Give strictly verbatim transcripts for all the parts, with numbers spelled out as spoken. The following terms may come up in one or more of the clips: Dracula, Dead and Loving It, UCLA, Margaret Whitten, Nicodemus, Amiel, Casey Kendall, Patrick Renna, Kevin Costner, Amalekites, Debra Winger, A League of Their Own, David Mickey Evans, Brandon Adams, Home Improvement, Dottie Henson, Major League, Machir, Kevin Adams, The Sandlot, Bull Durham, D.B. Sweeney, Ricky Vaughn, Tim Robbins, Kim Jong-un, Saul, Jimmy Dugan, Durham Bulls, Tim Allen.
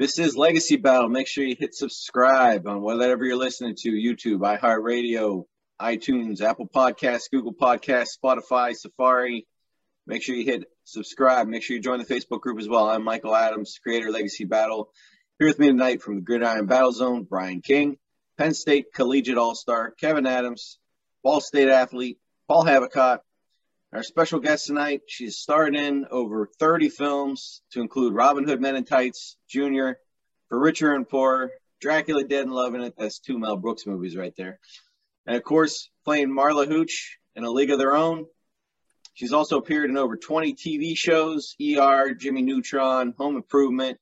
This is Legacy Battle. Make sure you hit subscribe on whatever you're listening to, YouTube, iHeartRadio, iTunes, Apple Podcasts, Google Podcasts, Spotify, Safari. Make sure you hit subscribe. Make sure you join the Facebook group as well. I'm Michael Adams, creator of Legacy Battle. Here with me tonight from the Gridiron Battle Zone, Brian King, Penn State Collegiate All-Star, Kevin Adams, Ball State athlete, Paul Havicott. Our special guest tonight, she's starred in over thirty films to include Robin Hood, Men in Tights, Junior, For Richer and Poorer, Dracula, Dead and Loving It. That's two Mel Brooks movies right there. And, of course, playing Marla Hooch in A League of Their Own. She's also appeared in over twenty T V shows, E R, Jimmy Neutron, Home Improvement,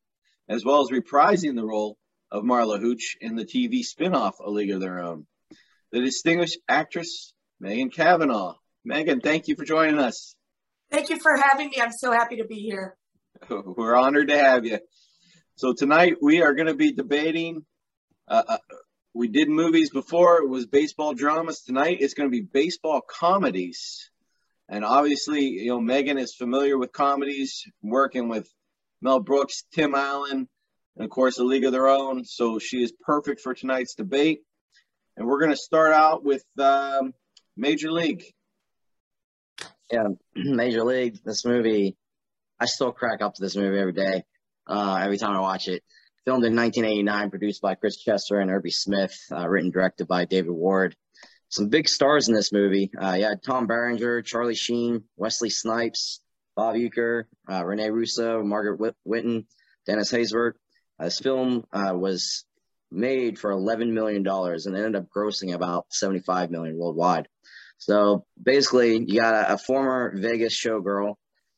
as well as reprising the role of Marla Hooch in the T V spinoff A League of Their Own. The distinguished actress, Megan Cavanaugh. Megan, thank you for joining us. Thank you for having me. I'm so happy to be here. We're honored to have you. So tonight we are going to be debating. Uh, uh, we did movies before. It was baseball dramas. Tonight it's going to be baseball comedies. And obviously, you know, Megan is familiar with comedies, working with Mel Brooks, Tim Allen, and of course, A League of Their Own. So she is perfect for tonight's debate. And we're going to start out with um, Major League. Yeah, Major League, this movie, I still crack up to this movie every day, uh, every time I watch it. Filmed in nineteen eighty-nine, produced by Chris Chester and Irby Smith, uh, written and directed by David Ward. Some big stars in this movie. Uh, you had Tom Berenger, Charlie Sheen, Wesley Snipes, Bob Uecker, uh, Rene Russo, Margaret Whit- Whitten, Dennis Haysbert. Uh, this film uh, was made for eleven million dollars and ended up grossing about seventy-five million dollars worldwide. So basically, you got a, a former Vegas showgirl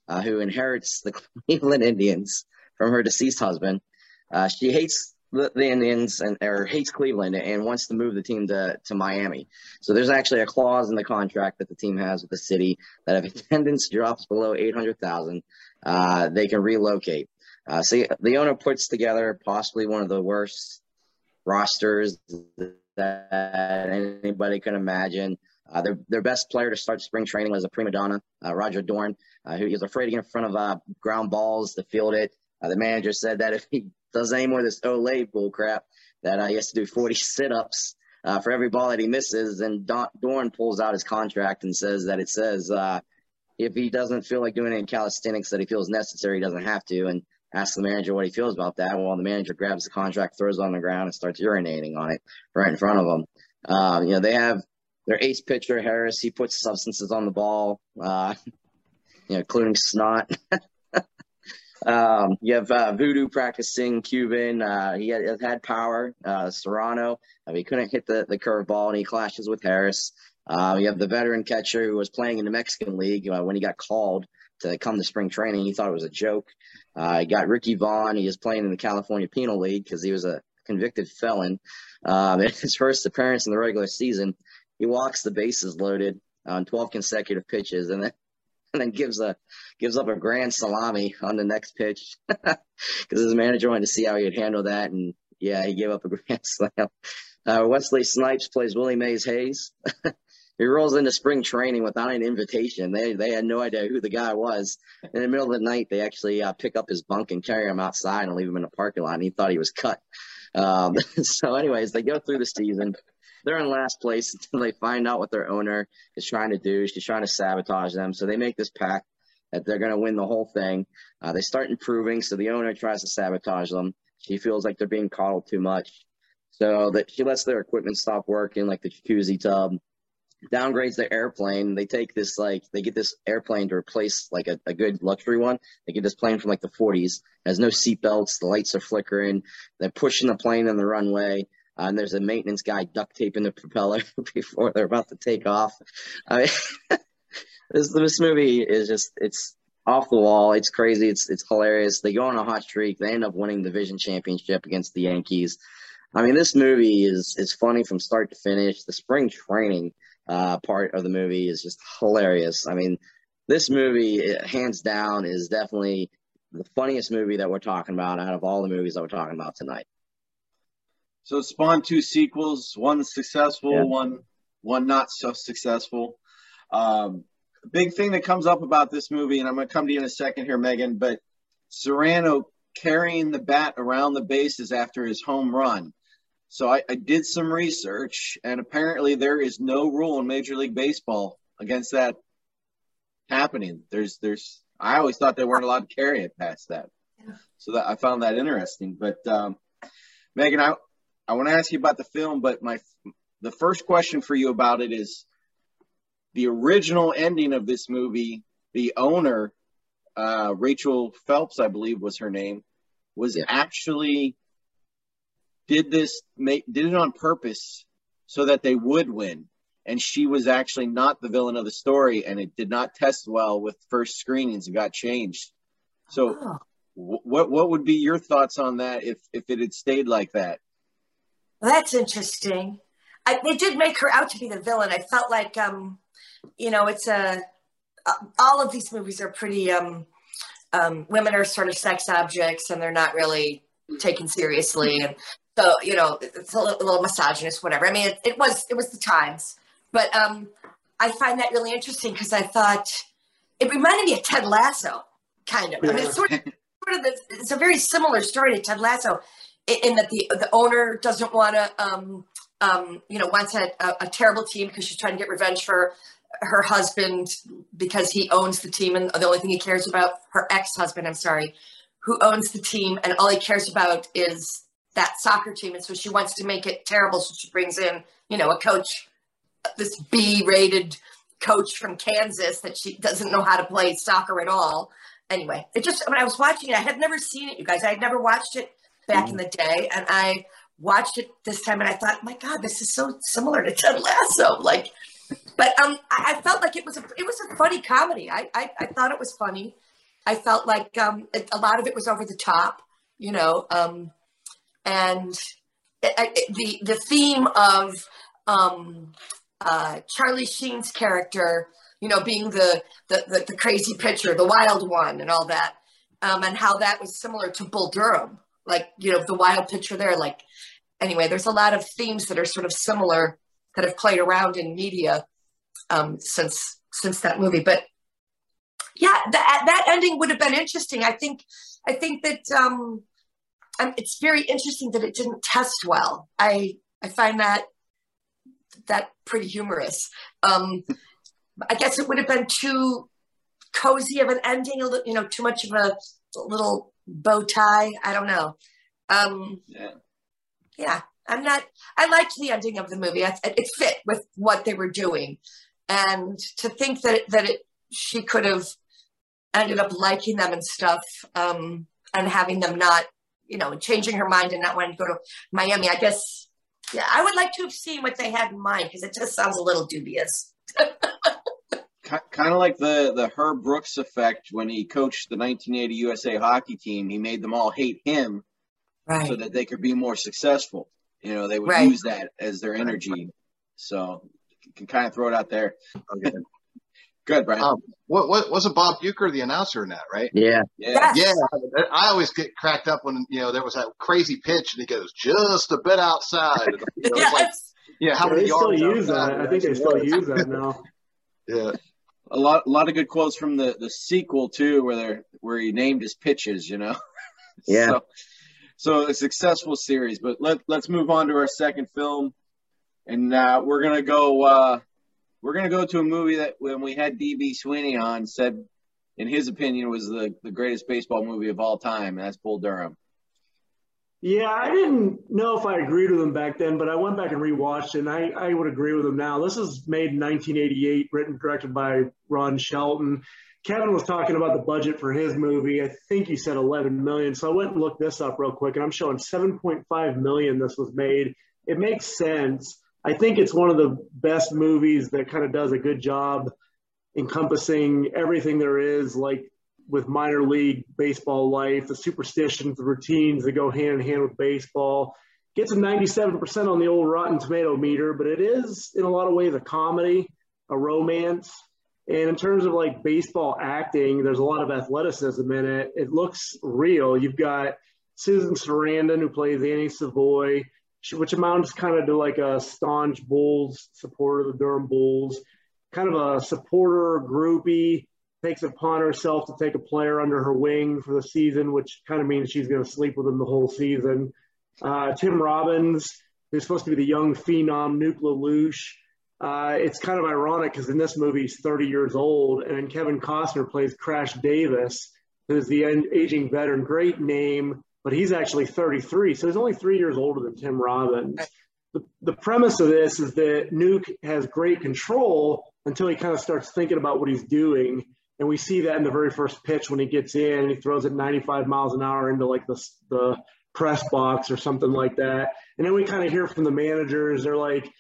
uh, who inherits the Cleveland Indians from her deceased husband. Uh, she hates the, the Indians and or hates Cleveland and wants to move the team to, to Miami. So there's actually a clause in the contract that the team has with the city that if attendance drops below eight hundred thousand, uh, they can relocate. Uh, so the owner puts together possibly one of the worst rosters that anybody could imagine. Uh, their, their best player to start spring training was a prima donna, uh, Roger Dorn, uh, who he was afraid to get in front of uh, ground balls to field it. Uh, the manager said that if he does any more of this Olay bull crap, that uh, he has to do forty sit-ups uh, for every ball that he misses. And Don, Dorn pulls out his contract and says that it says uh, if he doesn't feel like doing any calisthenics that he feels necessary, he doesn't have to, and asks the manager what he feels about that. Well, the manager grabs the contract, throws it on the ground, and starts urinating on it right in front of him. Uh, you know, they have – their ace pitcher, Harris, he puts substances on the ball, uh, you know, including snot. um, you have uh, Voodoo practicing, Cuban. Uh, he had, had power, uh, Serrano. I mean, he couldn't hit the, the curveball, and he clashes with Harris. Uh, you have the veteran catcher who was playing in the Mexican League uh, when he got called to come to spring training. He thought it was a joke. Uh, he got Ricky Vaughn. He was playing in the California Penal League because he was a convicted felon. Um, in his first appearance in the regular season, he walks the bases loaded on twelve consecutive pitches, and then and then gives a gives up a grand salami on the next pitch because his manager wanted to see how he would handle that, and yeah, he gave up a grand slam. Uh, Wesley Snipes plays Willie Mays Hayes. He rolls into spring training without an invitation. They they had no idea who the guy was. In the middle of the night, they actually uh, pick up his bunk and carry him outside and leave him in the parking lot, and he thought he was cut. Um, so anyways, they go through the season. They're in last place until they find out what their owner is trying to do. She's trying to sabotage them. So they make this pact that they're going to win the whole thing. Uh, they start improving. So the owner tries to sabotage them. She feels like they're being coddled too much. So that she lets their equipment stop working, like the jacuzzi tub, downgrades their airplane. They take this, like, they get this airplane to replace, like, a, a good luxury one. They get this plane from, like, the forties. It has no seatbelts. The lights are flickering. They're pushing the plane on the runway. Uh, and there's a maintenance guy duct taping the propeller before they're about to take off. I mean, this, this movie is just, it's off the wall. It's crazy. It's it's hilarious. They go on a hot streak. They end up winning the division championship against the Yankees. I mean, this movie is, is funny from start to finish. The spring training uh, part of the movie is just hilarious. I mean, this movie, hands down, is definitely the funniest movie that we're talking about out of all the movies that we're talking about tonight. So it spawned two sequels, one successful, yeah. one one not so successful. Um, big thing that comes up about this movie, and I'm going to come to you in a second here, Megan, but Serrano carrying the bat around the bases after his home run. So I, I did some research, and apparently there is no rule in Major League Baseball against that happening. There's, there's. I always thought they weren't allowed to carry it past that. Yeah. So that, I found that interesting. But um, Megan, I... I want to ask you about the film, but my the first question for you about it is the original ending of this movie. The owner, uh, Rachel Phelps, I believe was her name, was yeah. actually did this make, did it on purpose so that they would win, and she was actually not the villain of the story, and it did not test well with first screenings. It got changed. So, oh. what what would be your thoughts on that if if it had stayed like that? Well, that's interesting. I, they did make her out to be the villain. I felt like, um, you know, it's a, uh, all of these movies are pretty, um, um, women are sort of sex objects and they're not really taken seriously. And so, you know, it's a little, a little misogynist, whatever. I mean, it, it was, it was the times, but um, I find that really interesting because I thought it reminded me of Ted Lasso, kind of. I mean, it's sort of, sort of the, it's a very similar story to Ted Lasso. In that the the owner doesn't want to, um, um, you know, wants a, a, a terrible team because she's trying to get revenge for her husband because he owns the team and the only thing he cares about, her ex-husband, I'm sorry, who owns the team and all he cares about is that soccer team. And so she wants to make it terrible. So she brings in, you know, a coach, this B-rated coach from Kansas that she doesn't know how to play soccer at all. Anyway, it just, when I was watching it, I had never seen it, you guys. I had never watched it back in the day, and I watched it this time, and I thought, my God, this is so similar to Ted Lasso. Like, but um, I, I felt like it was a it was a funny comedy. I I, I thought it was funny. I felt like um, it, a lot of it was over the top, you know, um, and it, it, the the theme of um, uh, Charlie Sheen's character, you know, being the the, the the crazy pitcher, the wild one, and all that, um, and how that was similar to Bull Durham. Like, you know, the wild picture there, like, anyway, there's a lot of themes that are sort of similar that have played around in media um, since since that movie. But yeah, that that ending would have been interesting. I think I think that um, it's very interesting that it didn't test well. I I find that that pretty humorous. Um, I guess it would have been too cozy of an ending, you know, too much of a little bow tie. I don't know. Um, yeah. yeah, I'm not, I liked the ending of the movie. I, it fit with what they were doing. And to think that, it, that it, she could have ended up liking them and stuff um, and having them not, you know, changing her mind and not wanting to go to Miami, I guess, yeah, I would like to have seen what they had in mind because it just sounds a little dubious. Kind of like the, the Herb Brooks effect when he coached the nineteen eighty U S A hockey team, he made them all hate him right. so that they could be more successful. You know, they would right. use that as their energy. So you can kind of throw it out there. Okay. Good, Brian. Um, what, what, wasn't Bob Bucher the announcer in that, right? Yeah. Yeah. Yes. yeah. I always get cracked up when, you know, there was that crazy pitch and he goes, just a bit outside. And, you know, yes. like, yeah, how yeah, many they yards? They still use that. I think they still use that now. Yeah. A lot, a lot of good quotes from the, the sequel too, where they're where he named his pitches, you know. Yeah. So, So a successful series, but let, let's move on to our second film. And uh, we're going to go, uh, we're going to go to a movie that when we had D B. Sweeney on said, in his opinion, was the, the greatest baseball movie of all time. And that's Bull Durham. Yeah, I didn't know if I agreed with him back then, but I went back and rewatched it, and I, I would agree with him now. This is made in nineteen eighty-eight, written and directed by Ron Shelton. Kevin was talking about the budget for his movie. I think he said eleven million dollars, so I went and looked this up real quick, and I'm showing seven point five million dollars this was made. It makes sense. I think it's one of the best movies that kind of does a good job encompassing everything there is, like with minor league baseball life, the superstitions, the routines that go hand in hand with baseball. Gets a ninety-seven percent on the old Rotten Tomato meter, but it is in a lot of ways a comedy, a romance. And in terms of like baseball acting, there's a lot of athleticism in it. It looks real. You've got Susan Sarandon, who plays Annie Savoy, which amounts kind of to like a staunch Bulls supporter, the Durham Bulls, kind of a supporter groupie. Takes it upon herself to take a player under her wing for the season, which kind of means she's going to sleep with him the whole season. Uh, Tim Robbins, who's supposed to be the young phenom, Nuke LaLoosh. Uh, it's kind of ironic because in this movie, he's thirty years old, and Kevin Costner plays Crash Davis, who's the aging veteran, great name, but he's actually thirty-three, so he's only three years older than Tim Robbins. The, the premise of this is that Nuke has great control until he kind of starts thinking about what he's doing. And we see that in the very first pitch when he gets in and he throws it ninety-five miles an hour into like the, the press box or something like that. And then we kind of hear from the managers. They're like,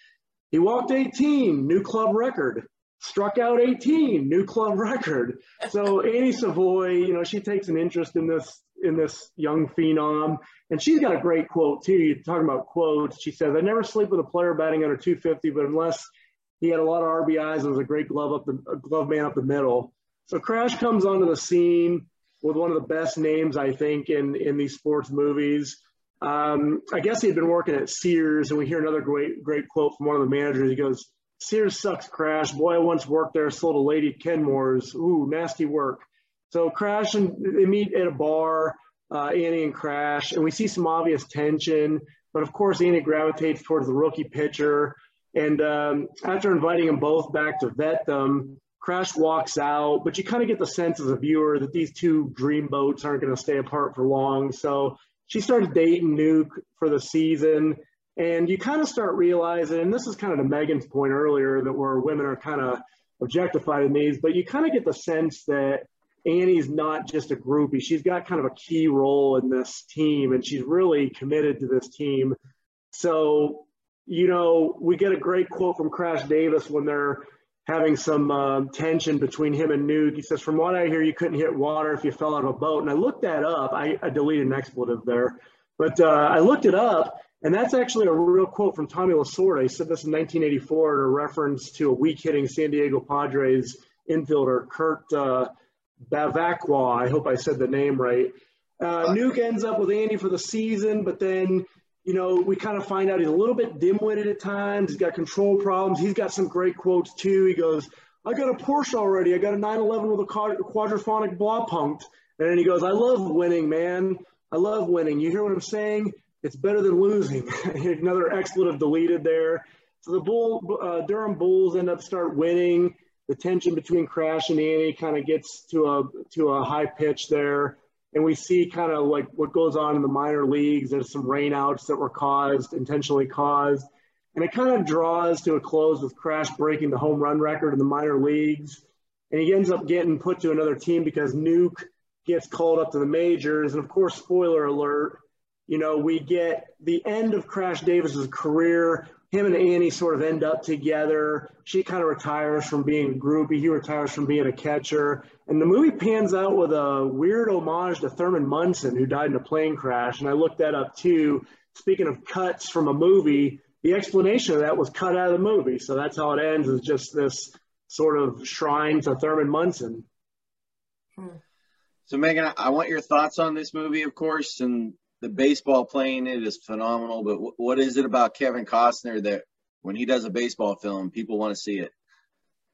he walked eighteen, new club record. Struck out eighteen, new club record. So Annie Savoy, you know, she takes an interest in this in this young phenom. And she's got a great quote too. You're talking about quotes. She says, I never sleep with a player batting under two fifty, but unless he had a lot of R B Is and was a great glove up the, a glove man up the middle. So Crash comes onto the scene with one of the best names, I think, in, in these sports movies. Um, I guess he'd been working at Sears, and we hear another great great quote from one of the managers. He goes, Sears sucks, Crash. Boy, I once worked there, sold a lady Kenmore's. Ooh, nasty work. So Crash and they meet at a bar, uh, Annie and Crash, and we see some obvious tension. But, of course, Annie gravitates towards the rookie pitcher. And um, after inviting them both back to vet them, Crash walks out, but you kind of get the sense as a viewer that these two dreamboats aren't going to stay apart for long. So she starts dating Nuke for the season, and you kind of start realizing, and this is kind of to Megan's point earlier, that where women are kind of objectified in these, but you kind of get the sense that Annie's not just a groupie. She's got kind of a key role in this team, and she's really committed to this team. So, you know, we get a great quote from Crash Davis when they're having some um, tension between him and Nuke. He says, from what I hear, you couldn't hit water if you fell out of a boat. And I looked that up. I, I deleted an expletive there. But uh, I looked it up, and that's actually a real quote from Tommy Lasorda. He said this in nineteen eighty-four in a reference to a weak-hitting San Diego Padres infielder, Kurt uh, Bavacqua. I hope I said the name right. Uh, Nuke ends up with Andy for the season, but then – you know, we kind of find out he's a little bit dim-witted at times. He's got control problems. He's got some great quotes, too. He goes, I got a Porsche already. I got a nine eleven with a quadraphonic blah punked. And then he goes, I love winning, man. I love winning. You hear what I'm saying? It's better than losing. Another expletive deleted there. So the Bull, uh, Durham Bulls end up start winning. The tension between Crash and Annie kind of gets to a to a high pitch there. And we see kind of like what goes on in the minor leagues. There's some rainouts that were caused, intentionally caused. And it kind of draws to a close with Crash breaking the home run record in the minor leagues. And he ends up getting put to another team because Nuke gets called up to the majors. And, of course, spoiler alert, you know, we get the end of Crash Davis's career. Him and Annie sort of end up together. She kind of retires from being a groupie. He retires from being a catcher. And the movie pans out with a weird homage to Thurman Munson, who died in a plane crash. And I looked that up, too. Speaking of cuts from a movie, the explanation of that was cut out of the movie. So that's how it ends, is just this sort of shrine to Thurman Munson. So, Megan, I want your thoughts on this movie, of course, and the baseball playing it is phenomenal, but w what is it about Kevin Costner that when he does a baseball film, people want to see it?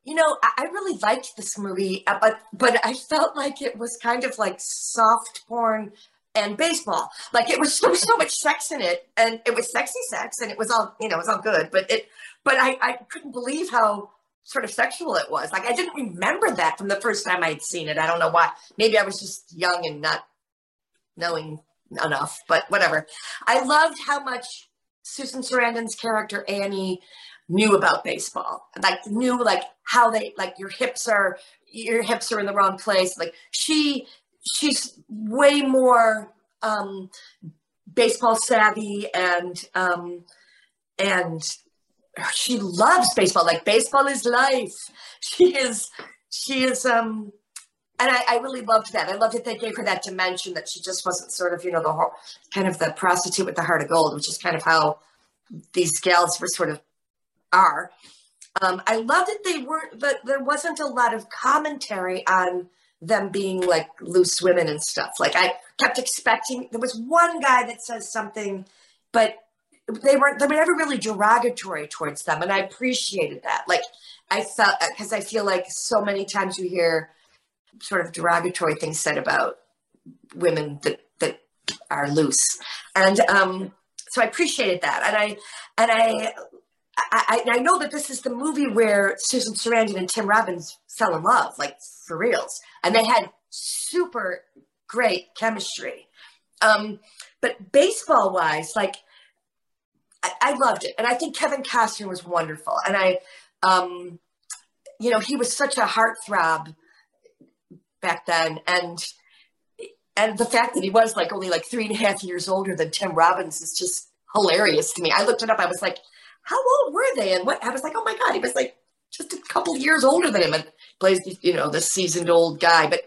You know, I, I really liked this movie, but but I felt like it was kind of like soft porn and baseball. Like, it was, there was so much sex in it, and it was sexy sex, and it was all, you know, it was all good, but it, but I, I couldn't believe how sort of sexual it was. Like, I didn't remember that from the first time I had seen it. I don't know why. Maybe I was just young and not knowing enough, but whatever. I loved how much Susan Sarandon's character, Annie, knew about baseball. Like, knew, like, how they, like, your hips are, your hips are in the wrong place. Like, she, she's way more um, baseball savvy, and, um, and she loves baseball. Like, baseball is life. She is, she is, um, and I, I really loved that. I loved that they gave her that dimension, that she just wasn't sort of, you know, the whole, kind of the prostitute with the heart of gold, which is kind of how these gals were sort of are. Um, I love that they weren't, but there wasn't a lot of commentary on them being like loose women and stuff. Like, I kept expecting, there was one guy that says something, but they weren't, they were never really derogatory towards them. And I appreciated that. Like, I felt, because I feel like so many times you hear sort of derogatory things said about women that, that are loose. And um, so I appreciated that. And I, and I, I, I know that this is the movie where Susan Sarandon and Tim Robbins fell in love, like, for reals. And they had super great chemistry. Um, but baseball-wise, like, I, I loved it. And I think Kevin Costner was wonderful. And I, um, you know, he was such a heartthrob back then. And and the fact that he was, like, only, like, three and a half years older than Tim Robbins is just hilarious to me. I looked it up. I was like, how old were they? And what, I was like, oh my God, he was like just a couple years older than him, and plays, you know, this seasoned old guy, but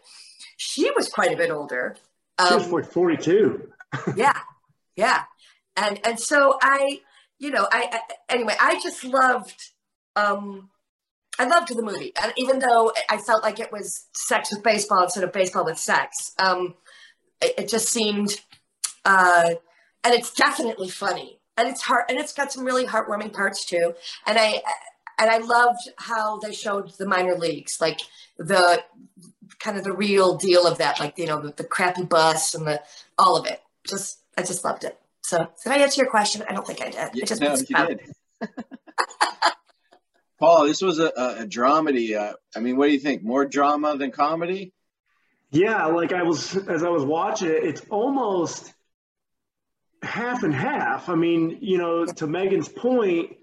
she was quite a bit older. Um, she was like forty-two. Yeah. Yeah. And, and so I, you know, I, I anyway, I just loved, um, I loved the movie. And even though I felt like it was sex with baseball instead of baseball with sex, um, it, it just seemed, uh, and it's definitely funny. And it's heart, and it's got some really heartwarming parts too. And I and I loved how they showed the minor leagues, like the kind of the real deal of that, like, you know, the, the crappy bus and the all of it. Just I just loved it. So did I answer your question? I don't think I did. Yeah, I just no, you did. Paul, this was a, a, a dramedy. Uh, I mean, what do you think? More drama than comedy? Yeah, like I was as I was watching it, it's almost half and half. I mean, you know, to Megan's point,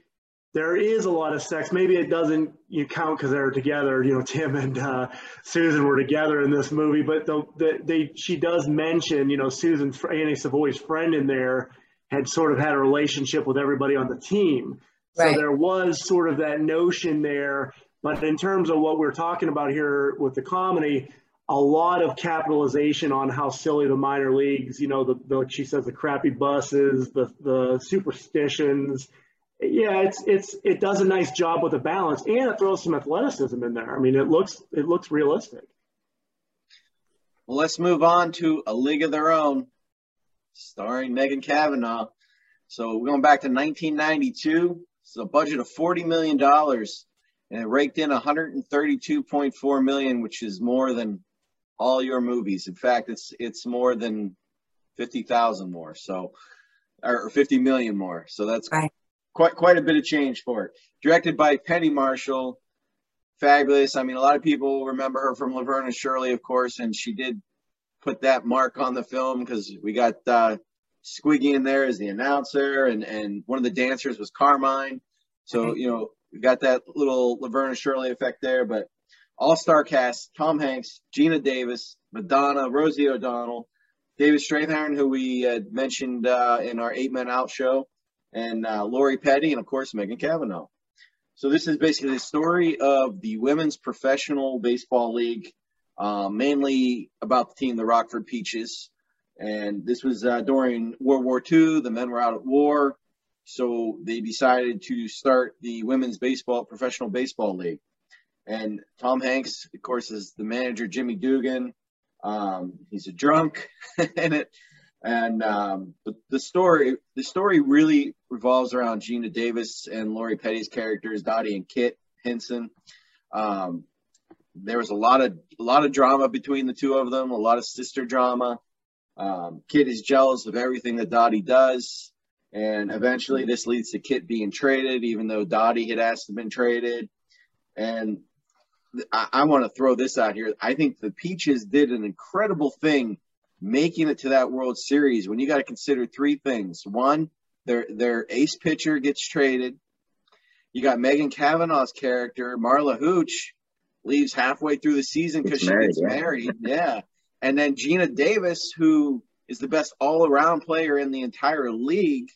there is a lot of sex. Maybe it doesn't you count because they're together. You know, Tim and uh, Susan were together in this movie, but the, the, they she does mention, you know, Susan, Annie Savoy's friend in there, had sort of had a relationship with everybody on the team. Right. So there was sort of that notion there. But in terms of what we're talking about here with the comedy, a lot of capitalization on how silly the minor leagues, you know, the, the she says the crappy buses, the the superstitions. Yeah, it's it's it does a nice job with the balance, and it throws some athleticism in there. I mean, it looks it looks realistic. Well, let's move on to A League of Their Own, starring Megan Cavanaugh. So we're going back to nineteen ninety-two. It's a budget of forty million dollars, and it raked in one hundred thirty-two point four million dollars, which is more than all your movies. In fact, it's it's more than fifty thousand more, so, or fifty million more. So that's right. quite quite a bit of change for it. Directed by Penny Marshall, fabulous. I mean, a lot of people remember her from Laverne and Shirley, of course, and she did put that mark on the film because we got uh, Squiggy in there as the announcer, and and one of the dancers was Carmine. So mm-hmm. you know, we got that little Laverne and Shirley effect there, but. All-star cast, Tom Hanks, Gina Davis, Madonna, Rosie O'Donnell, David Strathairn, who we had mentioned uh, in our Eight Men Out show, and uh, Lori Petty, and of course, Megan Cavanaugh. So this is basically the story of the Women's Professional Baseball League, uh, mainly about the team, the Rockford Peaches. And this was uh, during World War Two. The men were out at war, so they decided to start the Women's Baseball Professional Baseball League. And Tom Hanks, of course, is the manager, Jimmy Dugan. Um, he's a drunk in it. And um, but the story the story really revolves around Gina Davis and Lori Petty's characters, Dottie and Kit Henson. Um, there was a lot of a lot of drama between the two of them, a lot of sister drama. Um, Kit is jealous of everything that Dottie does, and eventually this leads to Kit being traded, even though Dottie had asked to be traded. And I, I want to throw this out here. I think the Peaches did an incredible thing making it to that World Series when you got to consider three things. One, their their ace pitcher gets traded. You got Megan Cavanaugh's character, Marla Hooch, leaves halfway through the season because she gets yeah. married. Yeah. And then Gina Davis, who is the best all-around player in the entire league,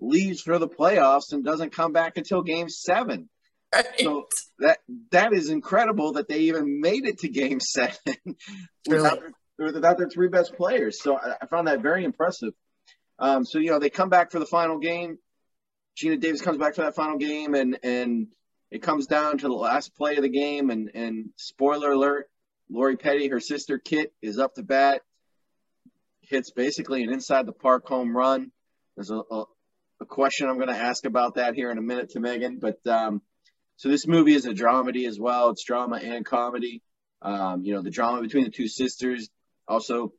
leaves for the playoffs and doesn't come back until game seven. Right. So that that is incredible that they even made it to game seven without, without their three best players. So I, I found that very impressive. Um, so, you know, they come back for the final game. Gina Davis comes back for that final game, and, and it comes down to the last play of the game. And, and spoiler alert, Lori Petty, her sister Kit, is up to bat, hits basically an inside-the-park home run. There's a, a, a question I'm going to ask about that here in a minute to Megan. But um, so this movie is a dramedy as well. It's drama and comedy. Um, you know, the drama between the two sisters. Also,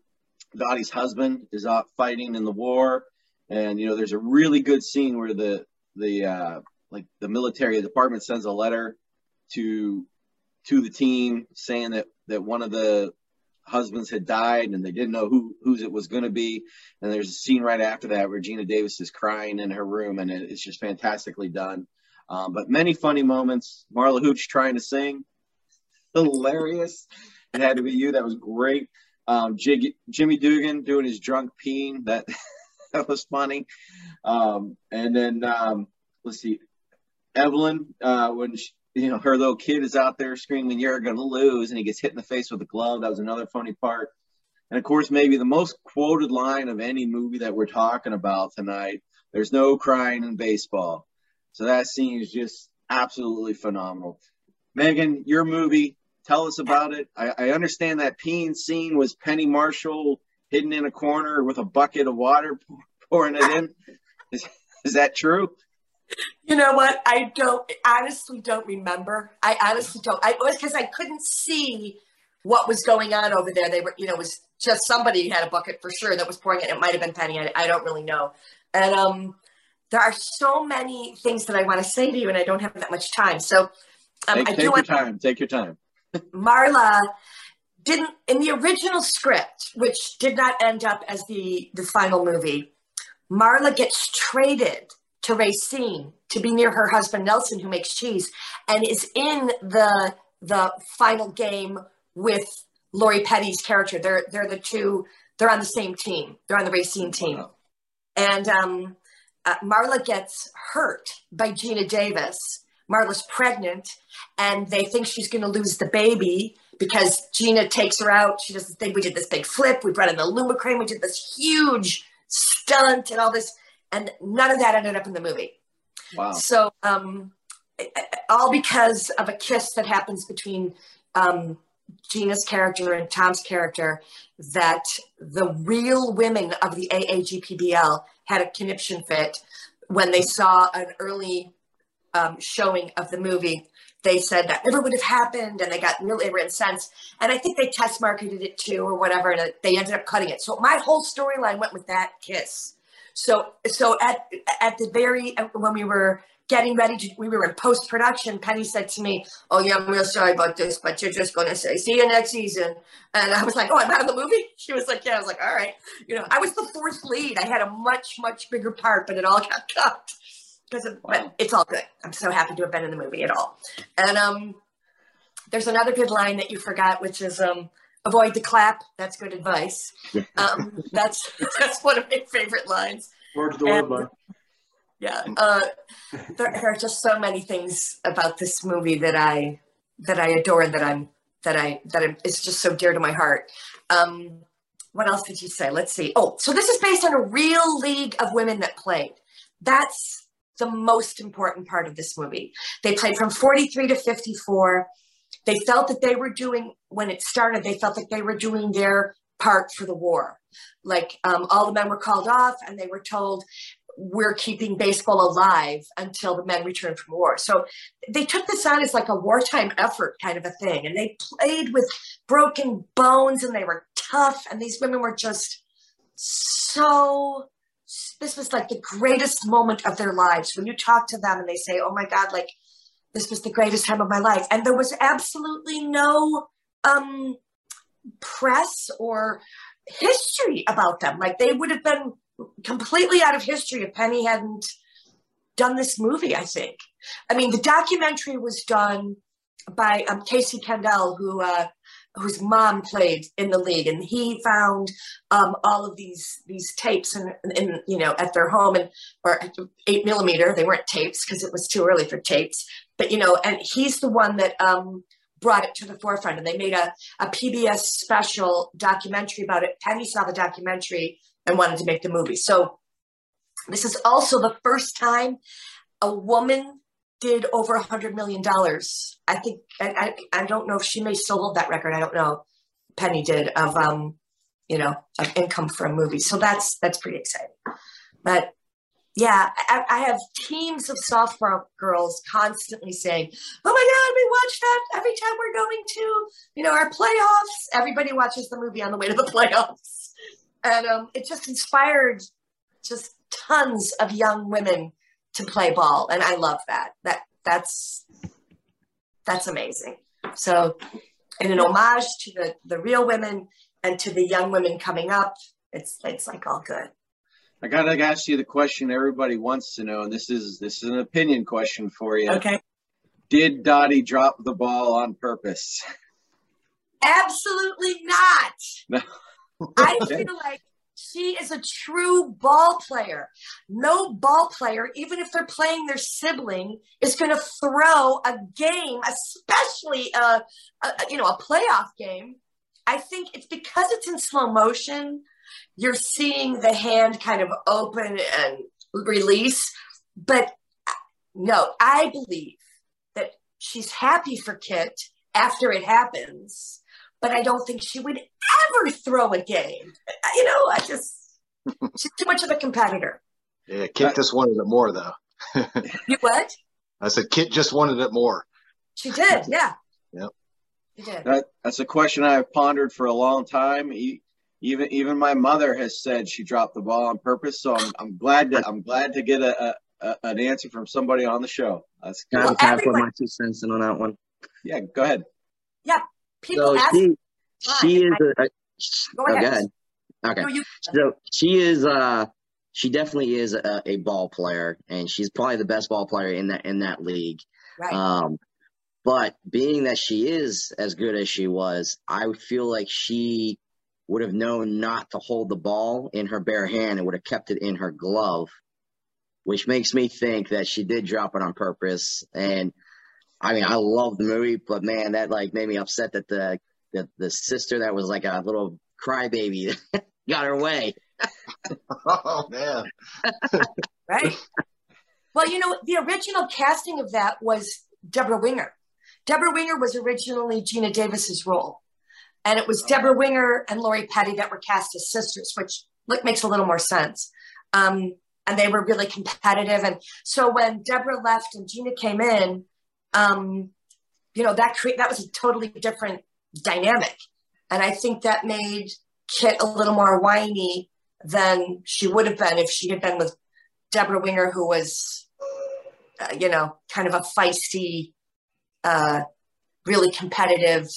Dottie's husband is out fighting in the war. And, you know, there's a really good scene where the, the uh, like the military department sends a letter to to the team saying that, that one of the husbands had died and they didn't know who whose it was going to be. And there's a scene right after that where Gina Davis is crying in her room, and it, it's just fantastically done. Um, but many funny moments. Marla Hooch trying to sing. Hilarious. It Had to Be You. That was great. Um, Jig, Jimmy Dugan doing his drunk peeing. That, that was funny. Um, and then, um, let's see, Evelyn, uh, when she, you know, her little kid is out there screaming, "You're going to lose," and he gets hit in the face with a glove. That was another funny part. And, of course, maybe the most quoted line of any movie that we're talking about tonight, "There's no crying in baseball." So that scene is just absolutely phenomenal. Megan, your movie, tell us about it. I, I understand that peeing scene was Penny Marshall hidden in a corner with a bucket of water pouring it in. Is, is that true? You know what? I don't, honestly don't remember. I honestly don't. I was, because I couldn't see what was going on over there. They were, you know, it was just somebody had a bucket for sure that was pouring it. It might have been Penny. I, I don't really know. And um, there are so many things that I want to say to you, and I don't have that much time. So um, take, I take do your want time. Take your time. Marla didn't, in the original script, which did not end up as the the final movie, Marla gets traded to Racine to be near her husband Nelson, who makes cheese, and is in the the final game with Lori Petty's character. They're they're the two. They're on the same team. They're on the Racine team, wow. and um, uh, Marla gets hurt by Gina Davis. Marla's pregnant, and they think she's going to lose the baby because Gina takes her out. She doesn't think we did this big flip. We brought in the Lumacrane. We did this huge stunt and all this. And none of that ended up in the movie. Wow. So um, all because of a kiss that happens between um, Gina's character and Tom's character, that the real women of the A A G P B L had a conniption fit when they saw an early um, showing of the movie. They said that never would have happened, and they got really incensed. And I think they test marketed it too or whatever, and they ended up cutting it. So my whole storyline went with that kiss. So, so at at the very, when we were getting ready to, we were in post-production, Penny said to me, "Oh yeah, I'm real sorry about this, but you're just going to say, see you next season." And I was like, "Oh, I'm out of the movie?" She was like, "Yeah." I was like, "All right." You know, I was the fourth lead. I had a much, much bigger part, but it all got cut. Because wow. But it's all good. I'm so happy to have been in the movie at all. And um, there's another good line that you forgot, which is, um, avoid the clap. That's good advice. Um, that's that's one of my favorite lines. Work the and, word, yeah, uh, there, there are just so many things about this movie that I that I adore and that I'm that I that I'm, it's just so dear to my heart. Um, what else did you say? Let's see. Oh, so this is based on a real league of women that played. That's the most important part of this movie. They played from forty-three to fifty-four. They felt that they were doing, when it started, they felt like they were doing their part for the war. Like um, all the men were called off and they were told, "We're keeping baseball alive until the men return from war." So they took this on as like a wartime effort kind of a thing. And they played with broken bones and they were tough. And these women were just so, this was like the greatest moment of their lives. When you talk to them and they say, oh my God, like, this was the greatest time of my life. And there was absolutely no um, press or history about them. Like, they would have been completely out of history if Penny hadn't done this movie, I think. I mean, the documentary was done by um, Casey Kendall, who uh, whose mom played in the league, and he found um, all of these these tapes in, in you know at their home, and or at eight millimeter. They weren't tapes because it was too early for tapes, but you know, and he's the one that um, brought it to the forefront. And they made a a P B S special documentary about it. Penny saw the documentary and wanted to make the movie. So this is also the first time a woman did over a hundred million dollars. I think, I, I I don't know if she may still hold that record. I don't know. Penny did of um, you know, of income from movies. So that's that's pretty exciting. But yeah, I, I have teams of softball girls constantly saying, "Oh my God, we watch that every time we're going to you know our playoffs." Everybody watches the movie on the way to the playoffs, and um, it just inspired just tons of young women to play ball, and I love that. That that's that's amazing. So, in an homage to the the real women and to the young women coming up, it's it's like all good. I gotta ask you the question everybody wants to know, and this is this is an opinion question for you. Okay. Did Dottie drop the ball on purpose? Absolutely not. No. I feel like she is a true ball player. No ball player, even if they're playing their sibling, is going to throw a game, especially a, a you know a playoff game. I think it's because it's in slow motion. You're seeing the hand kind of open and release. But no, I believe that she's happy for Kit after it happens. But I don't think she would ever throw a game. You know, I just, she's too much of a competitor. Yeah, Kit just wanted it more, though. You what? I said Kit just wanted it more. She did, yeah. Yep. She did. That, that's a question I have pondered for a long time. Even even my mother has said she dropped the ball on purpose. So I'm I'm glad to I'm glad to get a, a an answer from somebody on the show. That's kind well, of time for my two cents in on that one. Yeah, go ahead. Yeah. People so ask she, she is I, a, go ahead. Okay. Okay. No, you, so she is uh she definitely is a, a ball player, and she's probably the best ball player in that in that league. Right. Um, but being that she is as good as she was, I feel like she would have known not to hold the ball in her bare hand and would have kept it in her glove, which makes me think that she did drop it on purpose. And I mean, I love the movie, but man, that like made me upset that the the, the sister that was like a little crybaby got her way. Oh man! Right. Well, you know, the original casting of that was Debra Winger. Debra Winger was originally Gina Davis's role, and it was Debra Winger and Lori Petty that were cast as sisters, which look makes a little more sense. Um, and they were really competitive, and so when Debra left and Gina came in. Um, you know, that cre- that was a totally different dynamic. And I think that made Kit a little more whiny than she would have been if she had been with Debra Winger, who was, uh, you know, kind of a feisty, uh, really competitive.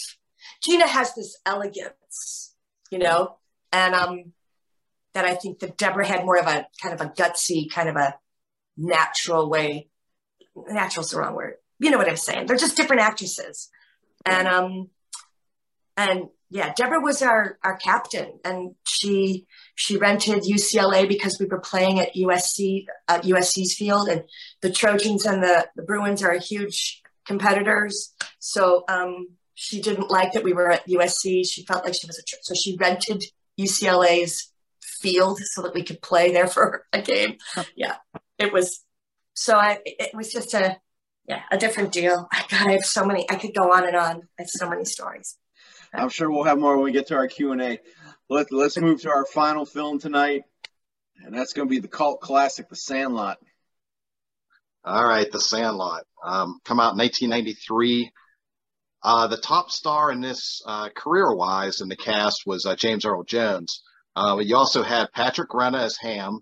Gina has this elegance, you know, and um, that I think that Debra had more of a kind of a gutsy, kind of a natural way. Natural's the wrong word. You know what I'm saying? They're just different actresses, and um, and yeah, Debra was our our captain, and she she rented U C L A because we were playing at U S C at U S C's field, and the Trojans and the, the Bruins are huge competitors. So um, she didn't like that we were at U S C. She felt like she was a tr- so she rented U C L A's field so that we could play there for a game. Yeah, it was so I it was just a. Yeah, a different deal. God, I have so many. I could go on and on. I have so many stories. I'm sure we'll have more when we get to our Q and A. Let, let's move to our final film tonight, and that's going to be the cult classic, The Sandlot. All right, The Sandlot. Um, come out in nineteen ninety-three. Uh, the top star in this, uh, career-wise, in the cast was uh, James Earl Jones, Uh, you also had Patrick Renna as Ham,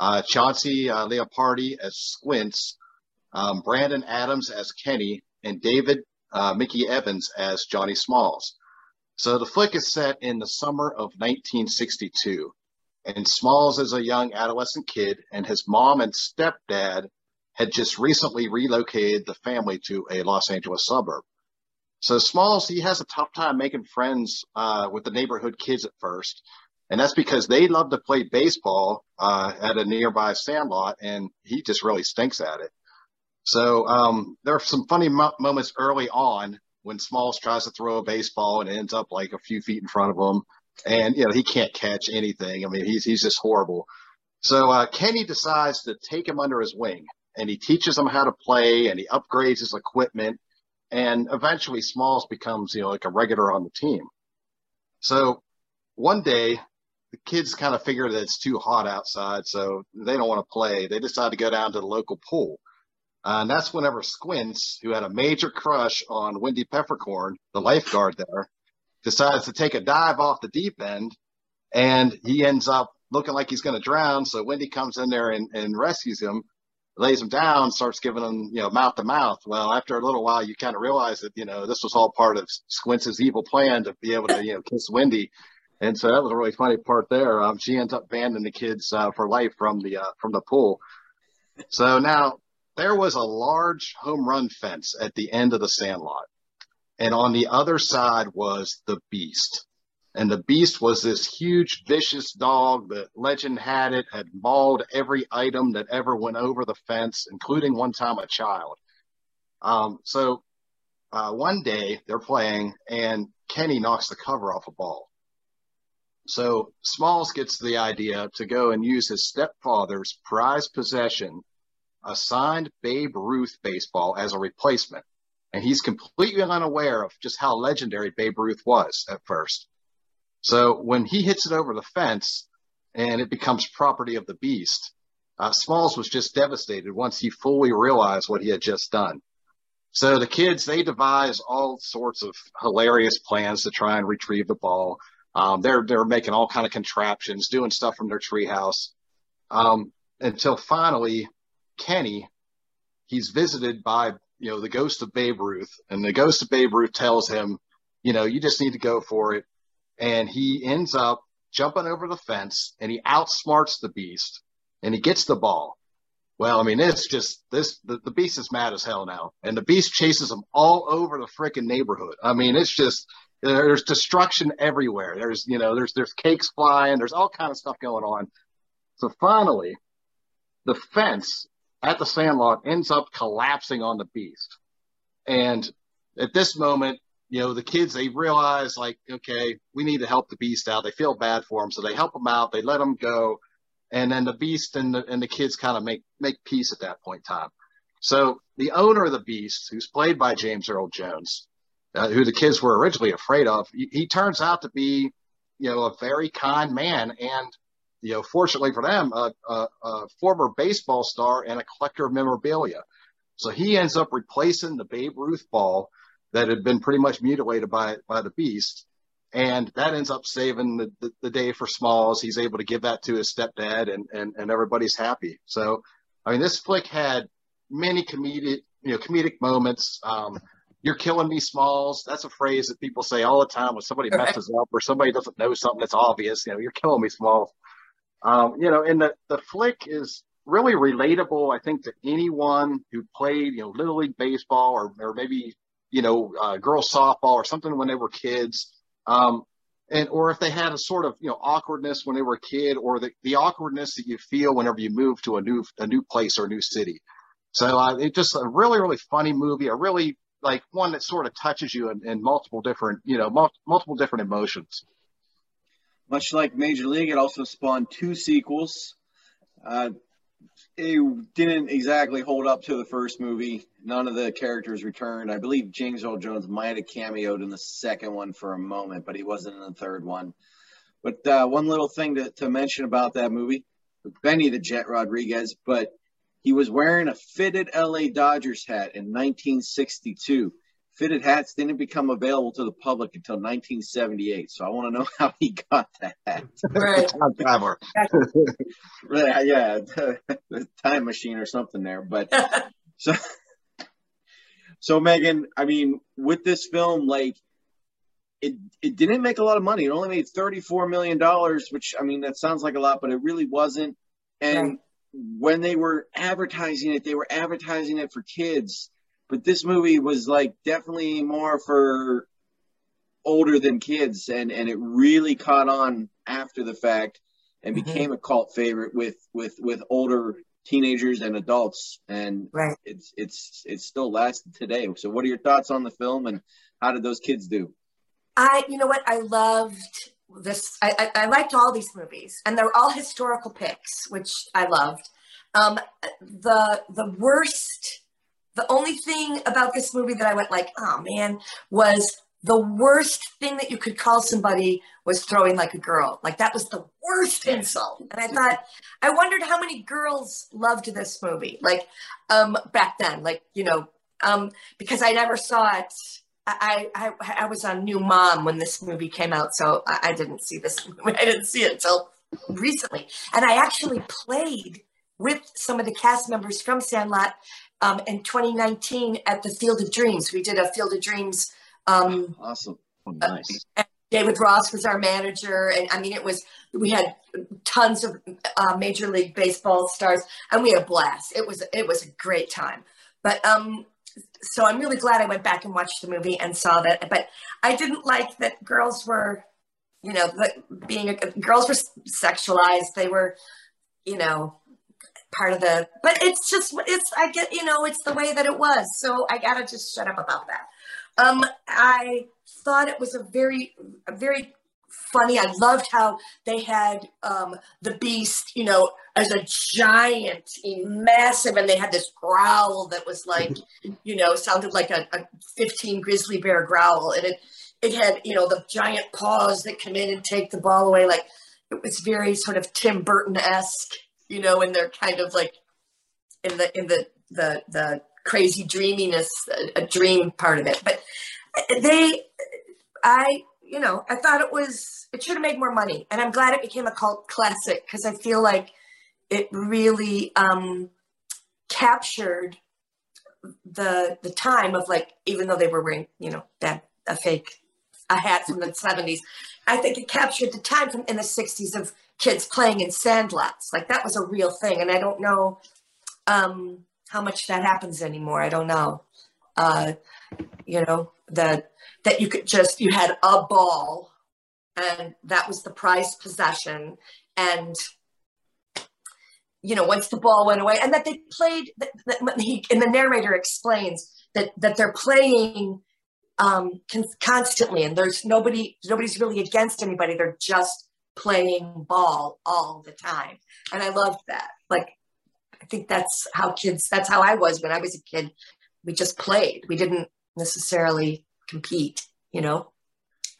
uh, Chauncey uh, Leopardi as Squints, um, Brandon Adams as Kenny, and David uh, Mickey Evans as Johnny Smalls. So the flick is set in the summer of nineteen sixty-two, and Smalls is a young adolescent kid, and his mom and stepdad had just recently relocated the family to a Los Angeles suburb. So Smalls, he has a tough time making friends uh, with the neighborhood kids at first, and that's because they love to play baseball uh, at a nearby sandlot, and he just really stinks at it. So um, there are some funny mo- moments early on when Smalls tries to throw a baseball and ends up like a few feet in front of him. And, you know, he can't catch anything. I mean, he's, he's just horrible. So uh, Kenny decides to take him under his wing, and he teaches him how to play, and he upgrades his equipment. And eventually Smalls becomes, you know, like a regular on the team. So one day the kids kind of figure that it's too hot outside, so they don't want to play. They decide to go down to the local pool. Uh, and that's whenever Squints, who had a major crush on Wendy Peppercorn, the lifeguard there, decides to take a dive off the deep end, and he ends up looking like he's going to drown. So Wendy comes in there and, and rescues him, lays him down, starts giving him, you know, mouth to mouth. Well, after a little while, you kind of realize that, you know, this was all part of Squints' evil plan to be able to, you know, kiss Wendy. And so that was a really funny part there. Um, she ends up banning the kids uh, for life from the uh, from the pool. So now, there was a large home run fence at the end of the sandlot, and on the other side was the Beast. And the Beast was this huge, vicious dog that legend had it had mauled every item that ever went over the fence, including one time a child. Um, so uh, one day they're playing, and Kenny knocks the cover off a ball. So Smalls gets the idea to go and use his stepfather's prized possession, a signed Babe Ruth baseball, as a replacement. And he's completely unaware of just how legendary Babe Ruth was at first. So when he hits it over the fence and it becomes property of the Beast, uh, Smalls was just devastated once he fully realized what he had just done. So the kids, they devise all sorts of hilarious plans to try and retrieve the ball. Um, they're, they're making all kind of contraptions, doing stuff from their treehouse, um, until finally, Kenny, he's visited by, you know, the ghost of Babe Ruth, and the ghost of Babe Ruth tells him, you know, you just need to go for it. And he ends up jumping over the fence, and he outsmarts the Beast, and he gets the ball. Well, I mean, it's just this, the, the Beast is mad as hell now, and the Beast chases him all over the frickin' neighborhood. I mean, it's just, there's destruction everywhere. There's, you know, there's, there's cakes flying. There's all kind of stuff going on. So finally, the fence at the sandlot ends up collapsing on the Beast. And at this moment, you know, the kids, they realize, like, okay, we need to help the Beast out. They feel bad for him, so they help him out. They let him go. And then the Beast and the, and the kids kind of make, make peace at that point in time. So the owner of the Beast, who's played by James Earl Jones, uh, who the kids were originally afraid of, he, he turns out to be, you know, a very kind man, and, you know, fortunately for them, a, a, a former baseball star and a collector of memorabilia. So he ends up replacing the Babe Ruth ball that had been pretty much mutilated by by the Beast. And that ends up saving the, the, the day for Smalls. He's able to give that to his stepdad, and, and, and everybody's happy. So, I mean, this flick had many comedic, you know, comedic moments. Um, You're killing me, Smalls. That's a phrase that people say all the time when somebody messes up or somebody doesn't know something that's obvious. You know, you're killing me, Smalls. Um, you know, and the, the flick is really relatable, I think, to anyone who played, you know, Little League baseball, or, or maybe, you know, uh, girls softball or something when they were kids. Um, and or if they had a sort of, you know, awkwardness when they were a kid, or the, the awkwardness that you feel whenever you move to a new a new place or a new city. So uh, it's just a really, really funny movie, a really, like, one that sort of touches you in, in multiple different, you know, mul- multiple different emotions. Much like Major League, it also spawned two sequels. Uh, it didn't exactly hold up to the first movie. None of the characters returned. I believe James Earl Jones might have cameoed in the second one for a moment, but he wasn't in the third one. But uh, one little thing to, to mention about that movie, Benny the Jet Rodriguez, but he was wearing a fitted L A Dodgers hat in nineteen sixty-two. Fitted hats didn't become available to the public until nineteen seventy-eight. So I want to know how he got that hat. Right. Time traveler. Right, yeah, the time machine or something there. But so, so Megan, I mean, with this film, like, it it didn't make a lot of money. It only made thirty-four million dollars, which, I mean, that sounds like a lot, but it really wasn't. And right. when they were advertising it, they were advertising it for kids. But this movie was like definitely more for older than kids, and, and it really caught on after the fact and mm-hmm. became a cult favorite with, with, with older teenagers and adults, and right. it's it's it's still lasted today. So what are your thoughts on the film, and how did those kids do? I you know what I loved this. I I, I liked all these movies, and they're all historical picks, which I loved. Um, the the worst. The only thing about this movie that I went like, oh man, was the worst thing that you could call somebody was throwing like a girl. Like that was the worst insult. And I thought, I wondered how many girls loved this movie. Like um, back then, like, you know, um, because I never saw it. I, I, I was on New Mom when this movie came out. So I, I didn't see this movie. I didn't see it until recently. And I actually played with some of the cast members from Sandlot Um, in twenty nineteen at the Field of Dreams. We did a Field of Dreams. Um, awesome. Oh, nice. Uh, David Ross was our manager. And I mean, it was, we had tons of uh, Major League Baseball stars, and we had a blast. It was, it was a great time. But um, so I'm really glad I went back and watched the movie and saw that. But I didn't like that girls were, you know, the, being, a, girls were sexualized. They were, you know, part of the, but it's just, it's, I get, you know, it's the way that it was. So I gotta just shut up about that. Um, I thought it was a very, a very funny, I loved how they had um, the Beast, you know, as a giant, massive, and they had this growl that was like, you know, sounded like a, a fifteen grizzly bear growl. And it, it had, you know, the giant paws that come in and take the ball away. Like it was very sort of Tim Burton-esque, you know, and they're kind of like in the in the the the crazy dreaminess, a, a dream part of it. But they, I, you know, I thought it was, it should have made more money, and I'm glad it became a cult classic because I feel like it really um, captured the the time of, like, even though they were wearing, you know, that a fake a hat from the seventies, I think it captured the time from in the sixties of kids playing in sandlots. Like that was a real thing. And I don't know um, how much that happens anymore. I don't know. Uh, you know, that that you could just, you had a ball and that was the prized possession. And, you know, once the ball went away, and that they played, that, that he, and the narrator explains that, that they're playing um, constantly, and there's nobody, nobody's really against anybody. They're just playing ball all the time. And I loved that. Like, I think that's how kids, that's how I was when I was a kid. We just played. We didn't necessarily compete, you know?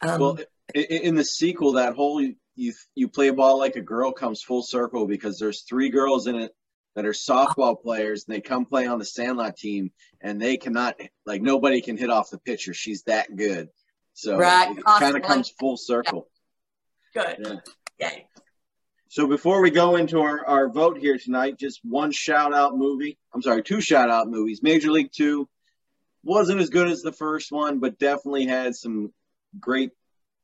Um, well, in the sequel, that whole, you, you play ball like a girl comes full circle, because there's three girls in it that are softball players, and they come play on the Sandlot team, and they cannot, like, nobody can hit off the pitcher. She's that good. So right. it awesome. Kind of comes full circle. Yeah. Good. Yeah. Yay. So before we go into our, our vote here tonight, just one shout-out movie. I'm sorry, two shout-out movies. Major League two wasn't as good as the first one, but definitely had some great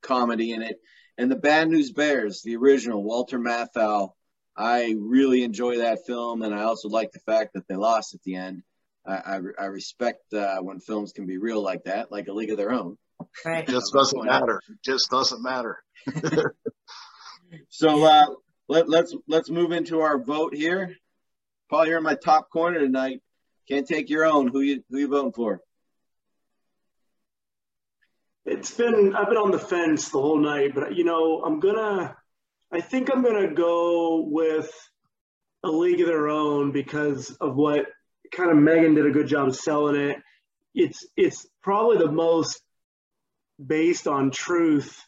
comedy in it. And The Bad News Bears, the original, Walter Matthau. I really enjoy that film, and I also like the fact that they lost at the end. I, I, I respect uh, when films can be real like that, like A League of Their Own. Right. It just doesn't matter. It just doesn't matter. So uh, let, let's let's move into our vote here. Paul, you're in my top corner tonight. Can't take your own. Who you who you voting for? It's been I've been on the fence the whole night, but you know I'm gonna. I think I'm gonna go with A League of Their Own because of what kind of Megan did a good job selling it. It's it's probably the most based on truth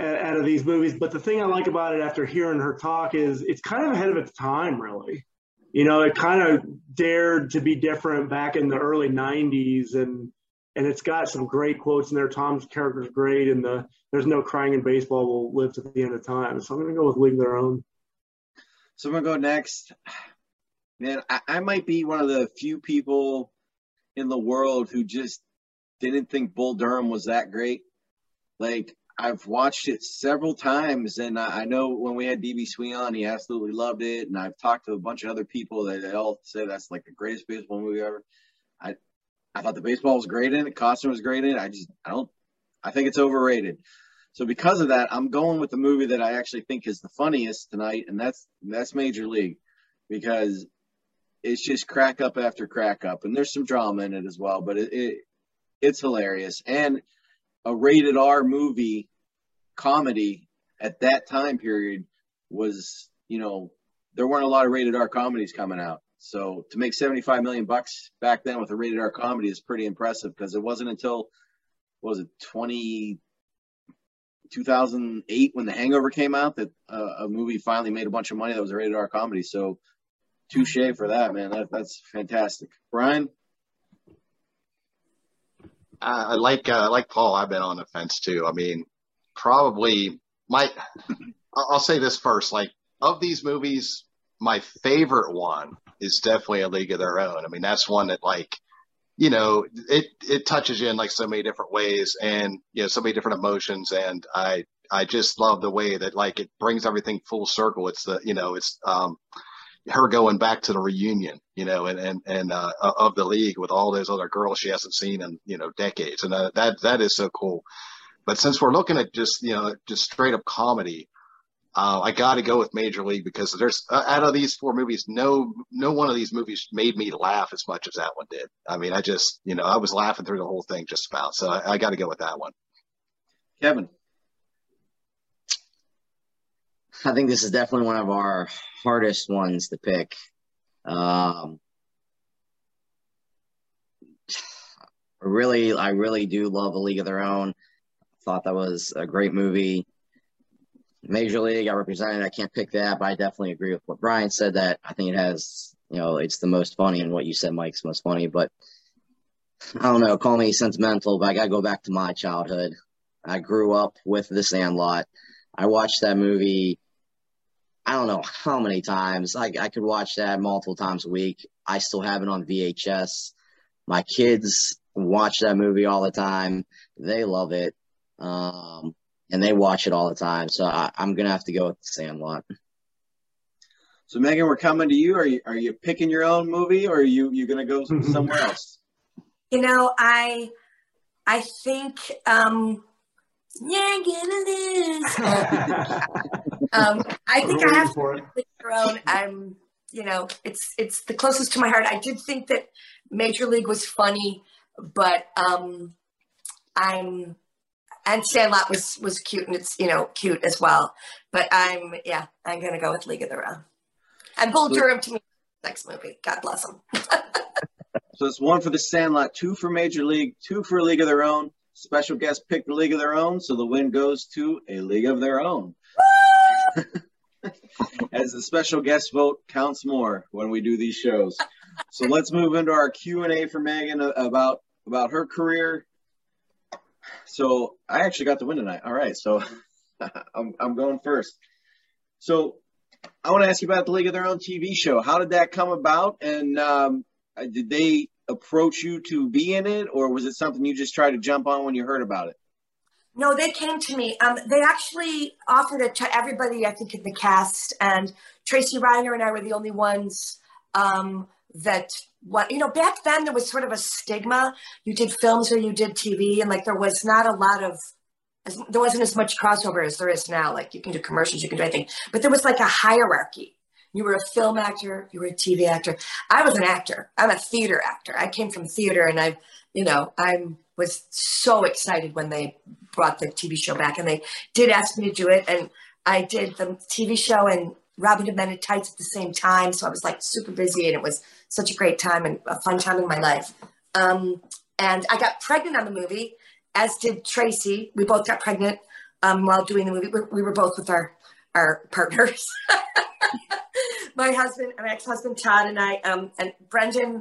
out of these movies, but the thing I like about it after hearing her talk is it's kind of ahead of its time, really. You know, it kind of dared to be different back in the early nineties, and And it's got some great quotes in there. Tom's character's great, and the "There's no crying in baseball will live to the end of time." So I'm going to go with League of Their Own. So I'm going to go next. Man, I, I might be one of the few people in the world who just didn't think Bull Durham was that great. Like, I've watched it several times, and I, I know when we had D B Sweeney on, he absolutely loved it. And I've talked to a bunch of other people that they all say that's like the greatest baseball movie ever. I I thought the baseball was great in it. Costner was great in it. I just, I don't, I think it's overrated. So because of that, I'm going with the movie that I actually think is the funniest tonight, and that's that's Major League, because it's just crack up after crack up, and there's some drama in it as well, but it, it it's hilarious. And a rated R movie comedy at that time period was, you know, there weren't a lot of rated R comedies coming out. So to make seventy-five million bucks back then with a rated R comedy is pretty impressive, because it wasn't until, what was it, twenty, two thousand eight when The Hangover came out that uh, a movie finally made a bunch of money that was a rated R comedy. So touche for that, man. That, that's fantastic. Brian? I like, uh, like Paul, I've been on the fence too. I mean, probably my, I'll say this first, like of these movies, my favorite one is definitely A League of Their Own. I mean, that's one that, like, you know, it, it touches you in like so many different ways, and, you know, so many different emotions. And I, I just love the way that, like, it brings everything full circle. It's the, you know, it's um, her going back to the reunion, you know, and, and, and uh, of the league with all those other girls she hasn't seen in, you know, decades. And uh, that, that is so cool. But since we're looking at just, you know, just straight up comedy, Uh, I got to go with Major League, because there's uh, out of these four movies, no no one of these movies made me laugh as much as that one did. I mean, I just, you know, I was laughing through the whole thing just about. So I, I got to go with that one. Kevin? I think this is definitely one of our hardest ones to pick. Um, really, I really do love A League of Their Own. I thought that was a great movie. Major League, I represented. I can't pick that, but I definitely agree with what Brian said, that I think it has, you know, it's the most funny, and what you said, Mike's most funny. But I don't know, call me sentimental, but I got to go back to my childhood. I grew up with The Sandlot. I watched that movie, I don't know how many times. I, I could watch that multiple times a week. I still have it on V H S. My kids watch that movie all the time. They love it. Um, And they watch it all the time. So I, I'm going to have to go with The Sandlot. So, Megan, we're coming to you. Are you, are you picking your own movie, or are you, you going to go somewhere else? You know, I I think, um, yeah, get it is. um, I think I have to pick your own. I'm, you know, it's, it's the closest to my heart. I did think that Major League was funny, but um, I'm... And Sandlot was, was cute, and it's, you know, cute as well. But I'm, yeah, I'm going to go with League of Their Own. And Bull Durham, to me, next movie. God bless him. So it's one for The Sandlot, two for Major League, two for League of Their Own. Special guest picked the League of Their Own, so the win goes to A League of Their Own. As the special guest vote counts more when we do these shows. So let's move into our Q and A for Megan about, about her career. So I actually got the win tonight. All right, so I'm, I'm going first. So I want to ask you about the League of Their Own T V show. How did that come about, and um, did they approach you to be in it, or was it something you just tried to jump on when you heard about it? No, they came to me. Um, they actually offered it to everybody, I think, in the cast, and Tracy Reiner and I were the only ones um, that – What, you know, back then there was sort of a stigma. You did films or you did T V, and like there was not a lot of, there wasn't as much crossover as there is now. Like you can do commercials, you can do anything, but there was like a hierarchy. You were a film actor, you were a T V actor. I was an actor. I'm a theater actor. I came from theater, and I, you know, I was so excited when they brought the T V show back, and they did ask me to do it, and I did the T V show and Robin Hood, Men in Tights at the same time. So I was like super busy, and it was such a great time and a fun time in my life. Um, and I got pregnant on the movie, as did Tracy. We both got pregnant um, while doing the movie. We, we were both with our, our partners. My husband, my ex-husband Todd, and I, um, and Brendan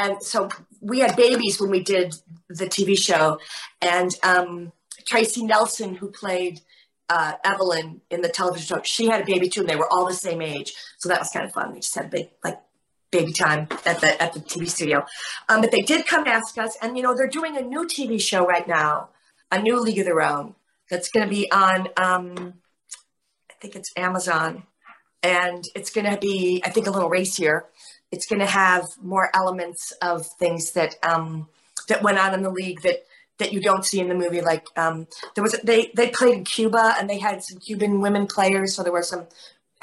And so we had babies when we did the T V show. And um, Tracy Nelson, who played uh, Evelyn in the television show, she had a baby too, and they were all the same age. So that was kind of fun. We just had big, like, baby time at the at the T V studio. Um, but they did come ask us, and, you know, they're doing a new T V show right now, a new League of Their Own, that's going to be on, um, I think it's Amazon. And it's going to be, I think, a little racier. It's going to have more elements of things that um, that went on in the league that that you don't see in the movie. Like um, there was, they they played in Cuba, and they had some Cuban women players, so there were some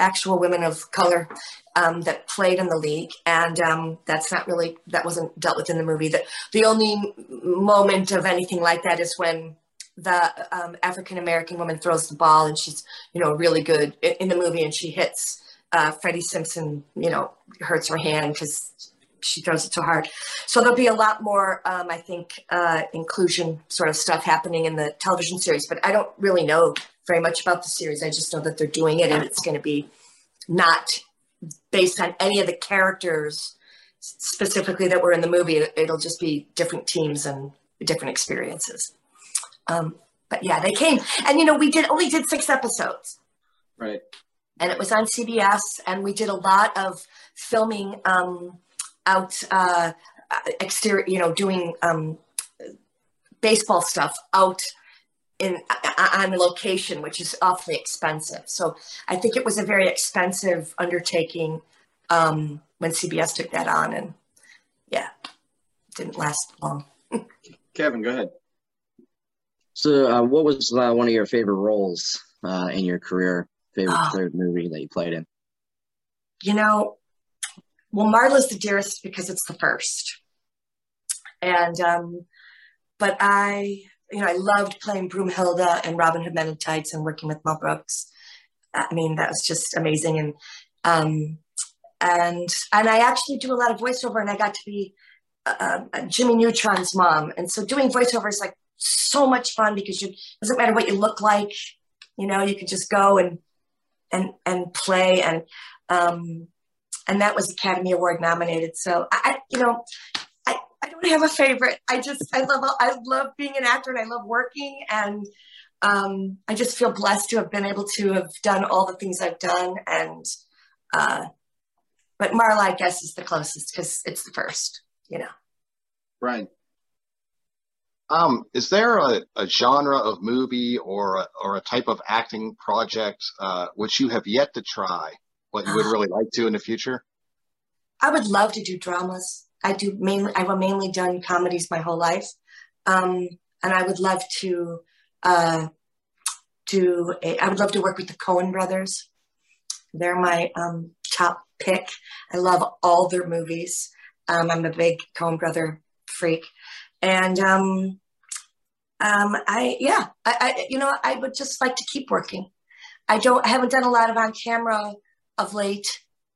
actual women of color um, that played in the league, and um, that's not really, that wasn't dealt with in the movie. The the only moment of anything like that is when the um, African American woman throws the ball, and she's, you know, really good in the movie, and she hits. Uh, Freddie Simpson, you know, hurts her hand because she throws it so hard. So there'll be a lot more, um, I think, uh, inclusion sort of stuff happening in the television series. But I don't really know very much about the series. I just know that they're doing it, and it's going to be not based on any of the characters specifically that were in the movie. It'll just be different teams and different experiences. Um, but yeah, they came, and you know, we did only did six episodes. Right. And it was on C B S, and we did a lot of filming um, out uh, exterior, you know, doing um, baseball stuff out in on location, which is awfully expensive. So I think it was a very expensive undertaking um, when C B S took that on, and yeah, didn't last long. Kevin, go ahead. So, uh, what was uh, one of your favorite roles uh, in your career? Favorite third movie that you played in? You know, well, Marla's the dearest because it's the first. And, um, but I, you know, I loved playing Broomhilda and Robin Hood, Men in Tights, and working with Mel Brooks. I mean, that was just amazing. And, um, and, and I actually do a lot of voiceover, and I got to be uh, Jimmy Neutron's mom. And so doing voiceover is like so much fun because you, it doesn't matter what you look like, you know, you could just go and, and and play, and um and that was Academy Award nominated. So I, you know, I, I don't have a favorite. I just I love I love being an actor, and I love working, and um I just feel blessed to have been able to have done all the things I've done. And uh but Marla, I guess, is the closest because it's the first, you know. Right. Um, is there a, a genre of movie or a, or a type of acting project uh, which you have yet to try, what you would really like to in the future? I would love to do dramas. I do mainly. I've mainly done comedies my whole life, um, and I would love to uh, do. A, I would love to work with the Coen Brothers. They're my um, top pick. I love all their movies. Um, I'm a big Coen Brother freak. And, um, um, I, yeah, I, I, you know, I would just like to keep working. I don't, I haven't done a lot of on camera of late.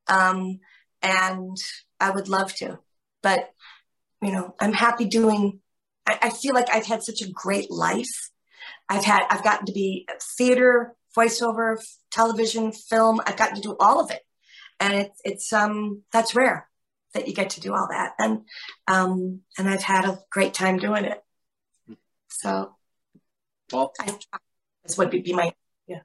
Um, and I would love to, but, you know, I'm happy doing, I, I feel like I've had such a great life. I've had, I've gotten to be theater, voiceover, television, film. I've gotten to do all of it. And it's, it's, um, that's rare that you get to do all that. And um, and I've had a great time doing it. So, well, I, this would be my, yeah.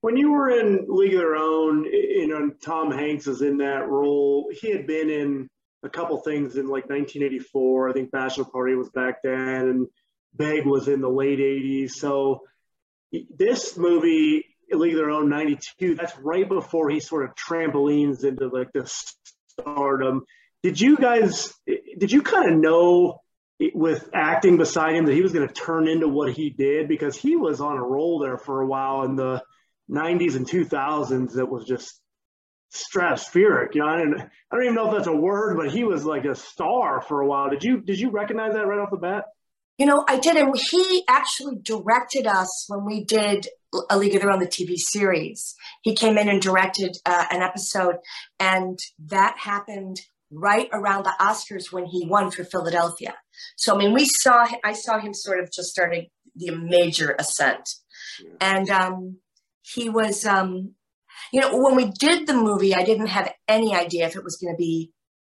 When you were in League of Their Own, you know, Tom Hanks is in that role. He had been in a couple things in like nineteen eighty-four. I think Bachelor Party was back then, and Beg was in the late eighties. So this movie, League of Their Own ninety-two, that's right before he sort of trampolines into like this stardom. Did you guys, did you kind of know with acting beside him that he was going to turn into what he did? Because he was on a roll there for a while in the nineties and two thousands that was just stratospheric. You know, I don't, I don't even know if that's a word, but he was like a star for a while. Did you, did you recognize that right off the bat? You know, I did. And he actually directed us when we did A League of Their Own, the T V series. He came in and directed uh, an episode, and that happened right around the Oscars when he won for Philadelphia. So, I mean, we saw, I saw him sort of just starting the major ascent. Yeah. And um, he was, um, you know, when we did the movie, I didn't have any idea if it was going to be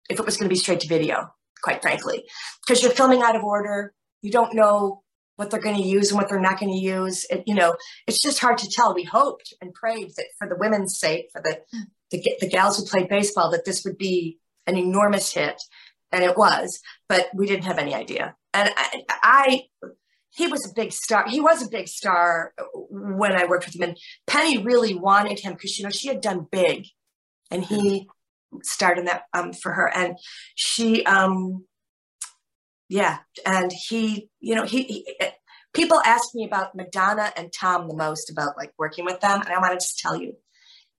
if it was going to be straight to video, quite frankly, because you're filming out of order. You don't know what they're going to use and what they're not going to use. It, you know, it's just hard to tell. We hoped and prayed that for the women's sake, for the, the, the gals who played baseball, that this would be an enormous hit. And it was, but we didn't have any idea. And I, I he was a big star. He was a big star when I worked with him. And Penny really wanted him because, you know, she had done Big, and he starred in that um, for her. And she, um, yeah. And he, you know, he, he, people ask me about Madonna and Tom the most, about like working with them. And I want to just tell you,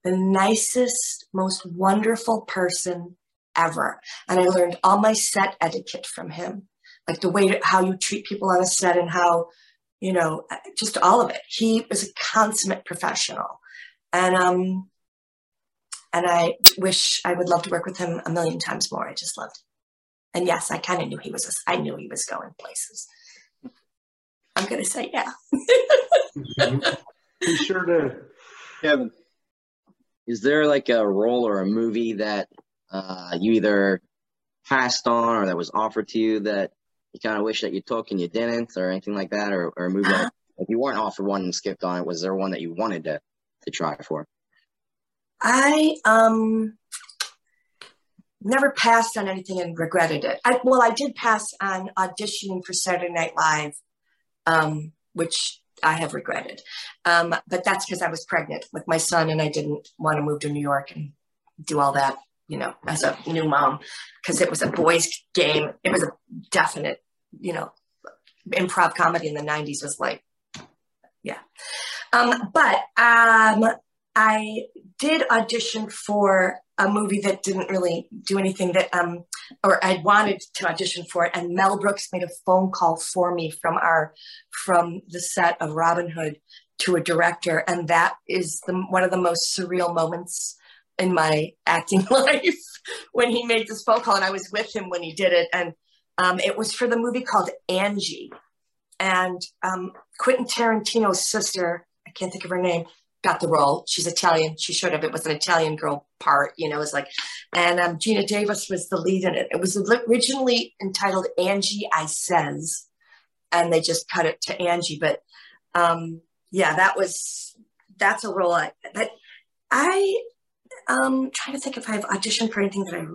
the nicest, most wonderful person ever. And I learned all my set etiquette from him. Like the way to, how you treat people on a set, and how, you know, just all of it. He was a consummate professional. And um, and I wish, I would love to work with him a million times more. I just loved it. And yes, I kind of knew he was, I knew he was going places. I'm going to say, yeah. He sure did. Kevin, is there like a role or a movie that uh, you either passed on or that was offered to you that you kind of wish that you took and you didn't, or anything like that, or, or a movie that if you weren't offered one and skipped on it, was there one that you wanted to, to try for? I um, never passed on anything and regretted it. I, well, I did pass on auditioning for Saturday Night Live, um, which I have regretted. Um, but that's because I was pregnant with my son and I didn't want to move to New York and do all that, you know, as a new mom, because it was a boys' game. It was a definite, you know, improv comedy in the nineties was like, yeah. Um, but um, I did audition for a movie that didn't really do anything that, um, or I wanted to audition for it, and Mel Brooks made a phone call for me from our, from the set of Robin Hood to a director, and that is the, one of the most surreal moments in my acting life, when he made this phone call, and I was with him when he did it. And um, it was for the movie called Angie, and um, Quentin Tarantino's sister, I can't think of her name, got the role. She's Italian. She should have. It was an Italian girl part, you know, it was like, and um, Gina Davis was the lead in it. It was originally entitled Angie, I Says, and they just cut it to Angie. But um, yeah, that was, that's a role I, that I, Um, trying to think if I've auditioned for anything that I,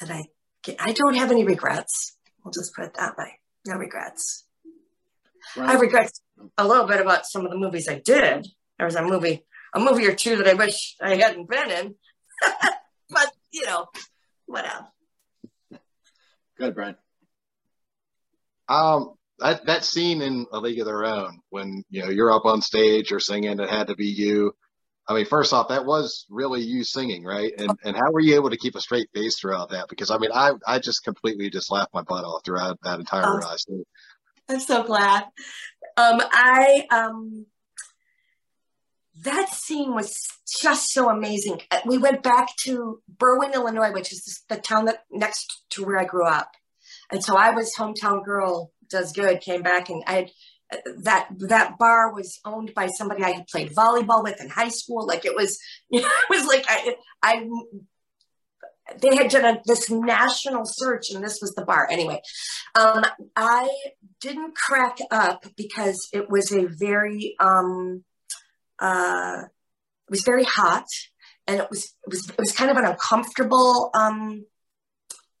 that I get. I don't have any regrets. We'll just put it that way. No regrets. Right. I regret a little bit about some of the movies I did. There was a movie, a movie or two that I wish I hadn't been in, but you know, whatever. Good, Brian. Um, that, that scene in A League of Their Own, when, you know, you're up on stage, you're singing, It Had to Be You. I mean, first off, that was really you singing, right? And and how were you able to keep a straight face throughout that? Because, I mean, I I just completely just laughed my butt off throughout that entire oh, ride. So. I'm so glad. Um, I, um, that scene was just so amazing. We went back to Berwyn, Illinois, which is the town that next to where I grew up. And so I was hometown girl, does good, came back, and I had, that that bar was owned by somebody I had played volleyball with in high school. Like it was, you know, it was like I, I they had done a, this national search, and this was the bar. Anyway, um, I didn't crack up because it was a very, um, uh, it was very hot, and it was it was it was kind of an uncomfortable um,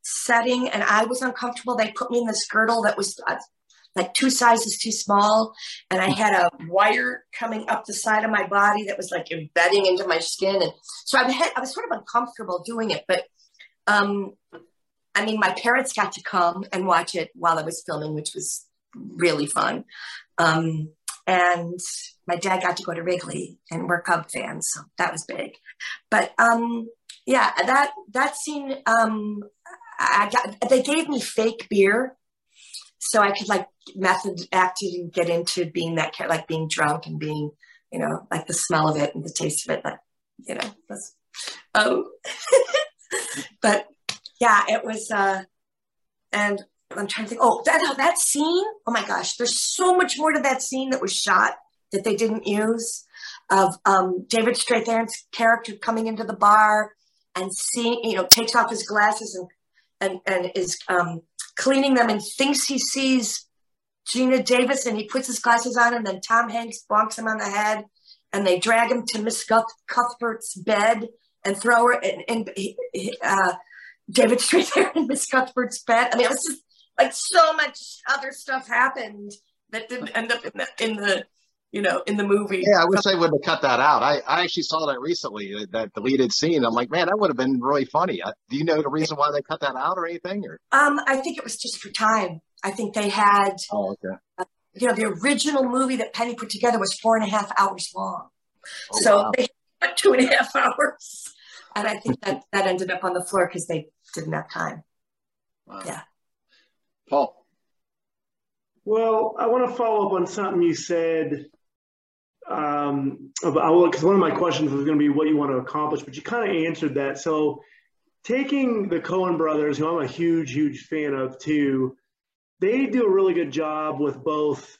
setting, and I was uncomfortable. They put me in this girdle that was. Uh, like two sizes too small. And I had a wire coming up the side of my body that was like embedding into my skin. And so I, had, I was sort of uncomfortable doing it, but um, I mean, my parents got to come and watch it while I was filming, which was really fun. Um, and my dad got to go to Wrigley, and we're Cub fans, so that was big. But um, yeah, that, that scene, um, I got, they gave me fake beer so I could like method acted and get into being that, like being drunk and being, you know, like the smell of it and the taste of it, like, you know, that's, um, but yeah, it was, uh, and I'm trying to think, oh, that, that scene, oh my gosh, there's so much more to that scene that was shot that they didn't use, of um, David Strathairn's character coming into the bar and seeing, you know, takes off his glasses and and, and is um, cleaning them and thinks he sees Gina Davis, and he puts his glasses on, and then Tom Hanks bonks him on the head, and they drag him to Miss Cuthbert's bed and throw her, and, and uh, David Strathairn in Miss Cuthbert's bed. I mean, it was just like so much other stuff happened that didn't end up in the, in the you know, in the movie. Yeah, I wish they wouldn't have cut that out. I, I actually saw that recently, that deleted scene. I'm like, man, that would have been really funny. I, do you know the reason why they cut that out or anything? Or um, I think it was just for time. I think they had, oh, okay. uh, you know, the original movie that Penny put together was four and a half hours long. Oh, so wow. They had two and a half hours. And I think that, that ended up on the floor because they didn't have time. Wow. Yeah. Paul. Well, I want to follow up on something you said. Um, about, because one of my questions was going to be what you want to accomplish, but you kind of answered that. So taking the Coen brothers, who I'm a huge, huge fan of too, they do a really good job with both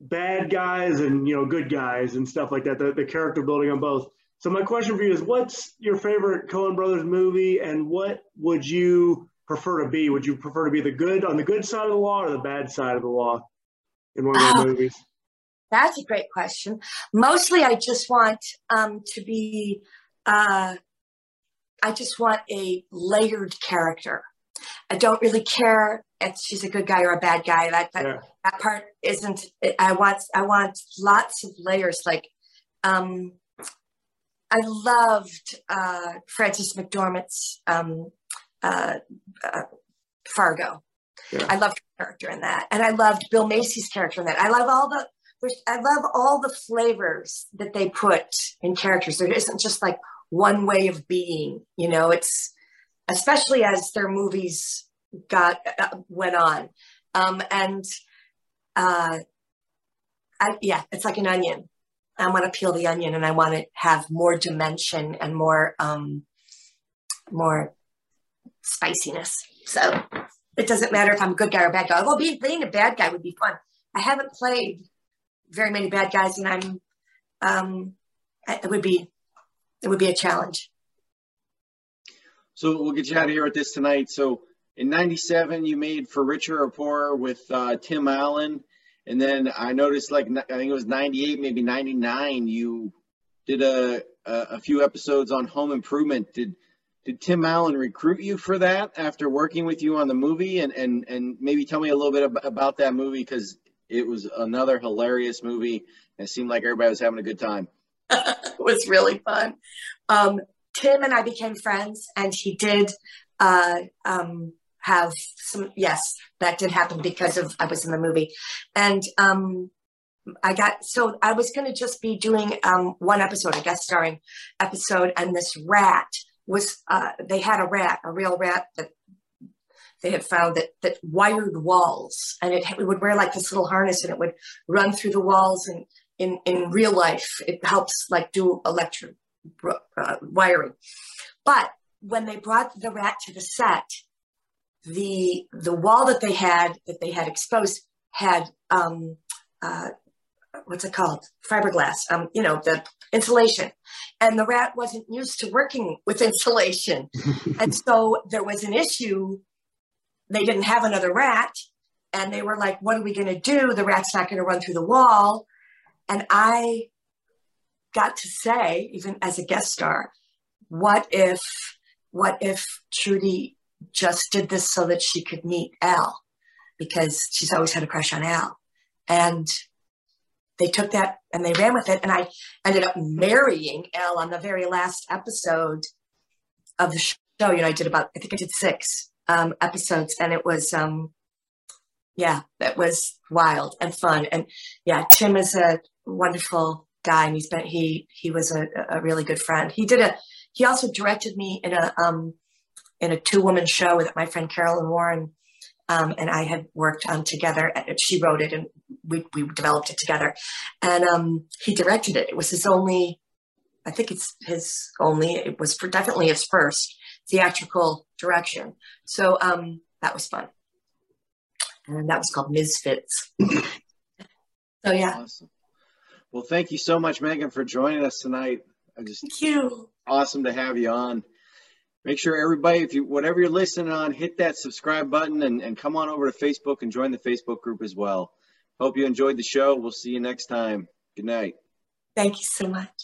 bad guys and, you know, good guys and stuff like that, the, the character building on both. So my question for you is, what's your favorite Coen brothers movie, and what would you prefer to be? Would you prefer to be the good, on the good side of the law, or the bad side of the law in one of their oh. movies? That's a great question. Mostly I just want um, to be, uh, I just want a layered character. I don't really care if she's a good guy or a bad guy. That that, yeah. that part isn't, I want, I want lots of layers. Like, um, I loved uh, Frances McDormand's um, uh, uh, Fargo. Yeah. I loved her character in that. And I loved Bill Macy's character in that. I love all the, I love all the flavors that they put in characters. There isn't just like one way of being, you know, it's especially as their movies got, uh, went on. Um, and uh, I, yeah, it's like an onion. I want to peel the onion, and I want to have more dimension and more, um, more spiciness. So it doesn't matter if I'm a good guy or a bad guy. Although being, being a bad guy would be fun. I haven't played very many bad guys, and I'm, um, it would be, it would be a challenge. So we'll get you out of here with this tonight. So in ninety-seven, you made For Richer or Poorer with uh, Tim Allen. And then I noticed, like, I think it was ninety-eight, maybe ninety-nine, you did a, a, a few episodes on Home Improvement. Did, did Tim Allen recruit you for that after working with you on the movie? And, and, and maybe tell me a little bit ab- about that movie, because it was another hilarious movie, and it seemed like everybody was having a good time. It was really fun. Um, Tim and I became friends, and he did uh, um, have some, yes, that did happen because of, I was in the movie. And um, I got, so I was going to just be doing um, one episode, a guest starring episode, and this rat was, uh, they had a rat, a real rat that they had found that that wired walls, and it, it would wear like this little harness, and it would run through the walls. And in, in real life, it helps like do electric uh, wiring. But when they brought the rat to the set, the the wall that they had that they had exposed had um, uh, what's it called? Fiberglass. Um, you know, the insulation. And the rat wasn't used to working with insulation, and so there was an issue. They didn't have another rat, and they were like, what are we going to do? The rat's not going to run through the wall. And I got to say, even as a guest star, what if, what if Trudy just did this so that she could meet Al, because she's always had a crush on Al. And they took that and they ran with it. And I ended up marrying Al on the very last episode of the show. You know, I did about, I think I did six. Um, episodes, and it was, um, yeah, that was wild and fun. And yeah, Tim is a wonderful guy, and he's been, he, he was a, a really good friend. He did a, he also directed me in a, um, in a two woman show that my friend Carolyn Warren, um, and I had worked on together. She wrote it, and we, we developed it together, and, um, he directed it. It was his only, I think it's his only, it was for definitely his first theatrical direction. So um, that was fun. And that was called Misfits. So yeah. Awesome. Well, thank you so much, Megan, for joining us tonight. I just, thank you. Awesome to have you on. Make sure everybody, if you, whatever you're listening on, hit that subscribe button and, and come on over to Facebook and join the Facebook group as well. Hope you enjoyed the show. We'll see you next time. Good night. Thank you so much.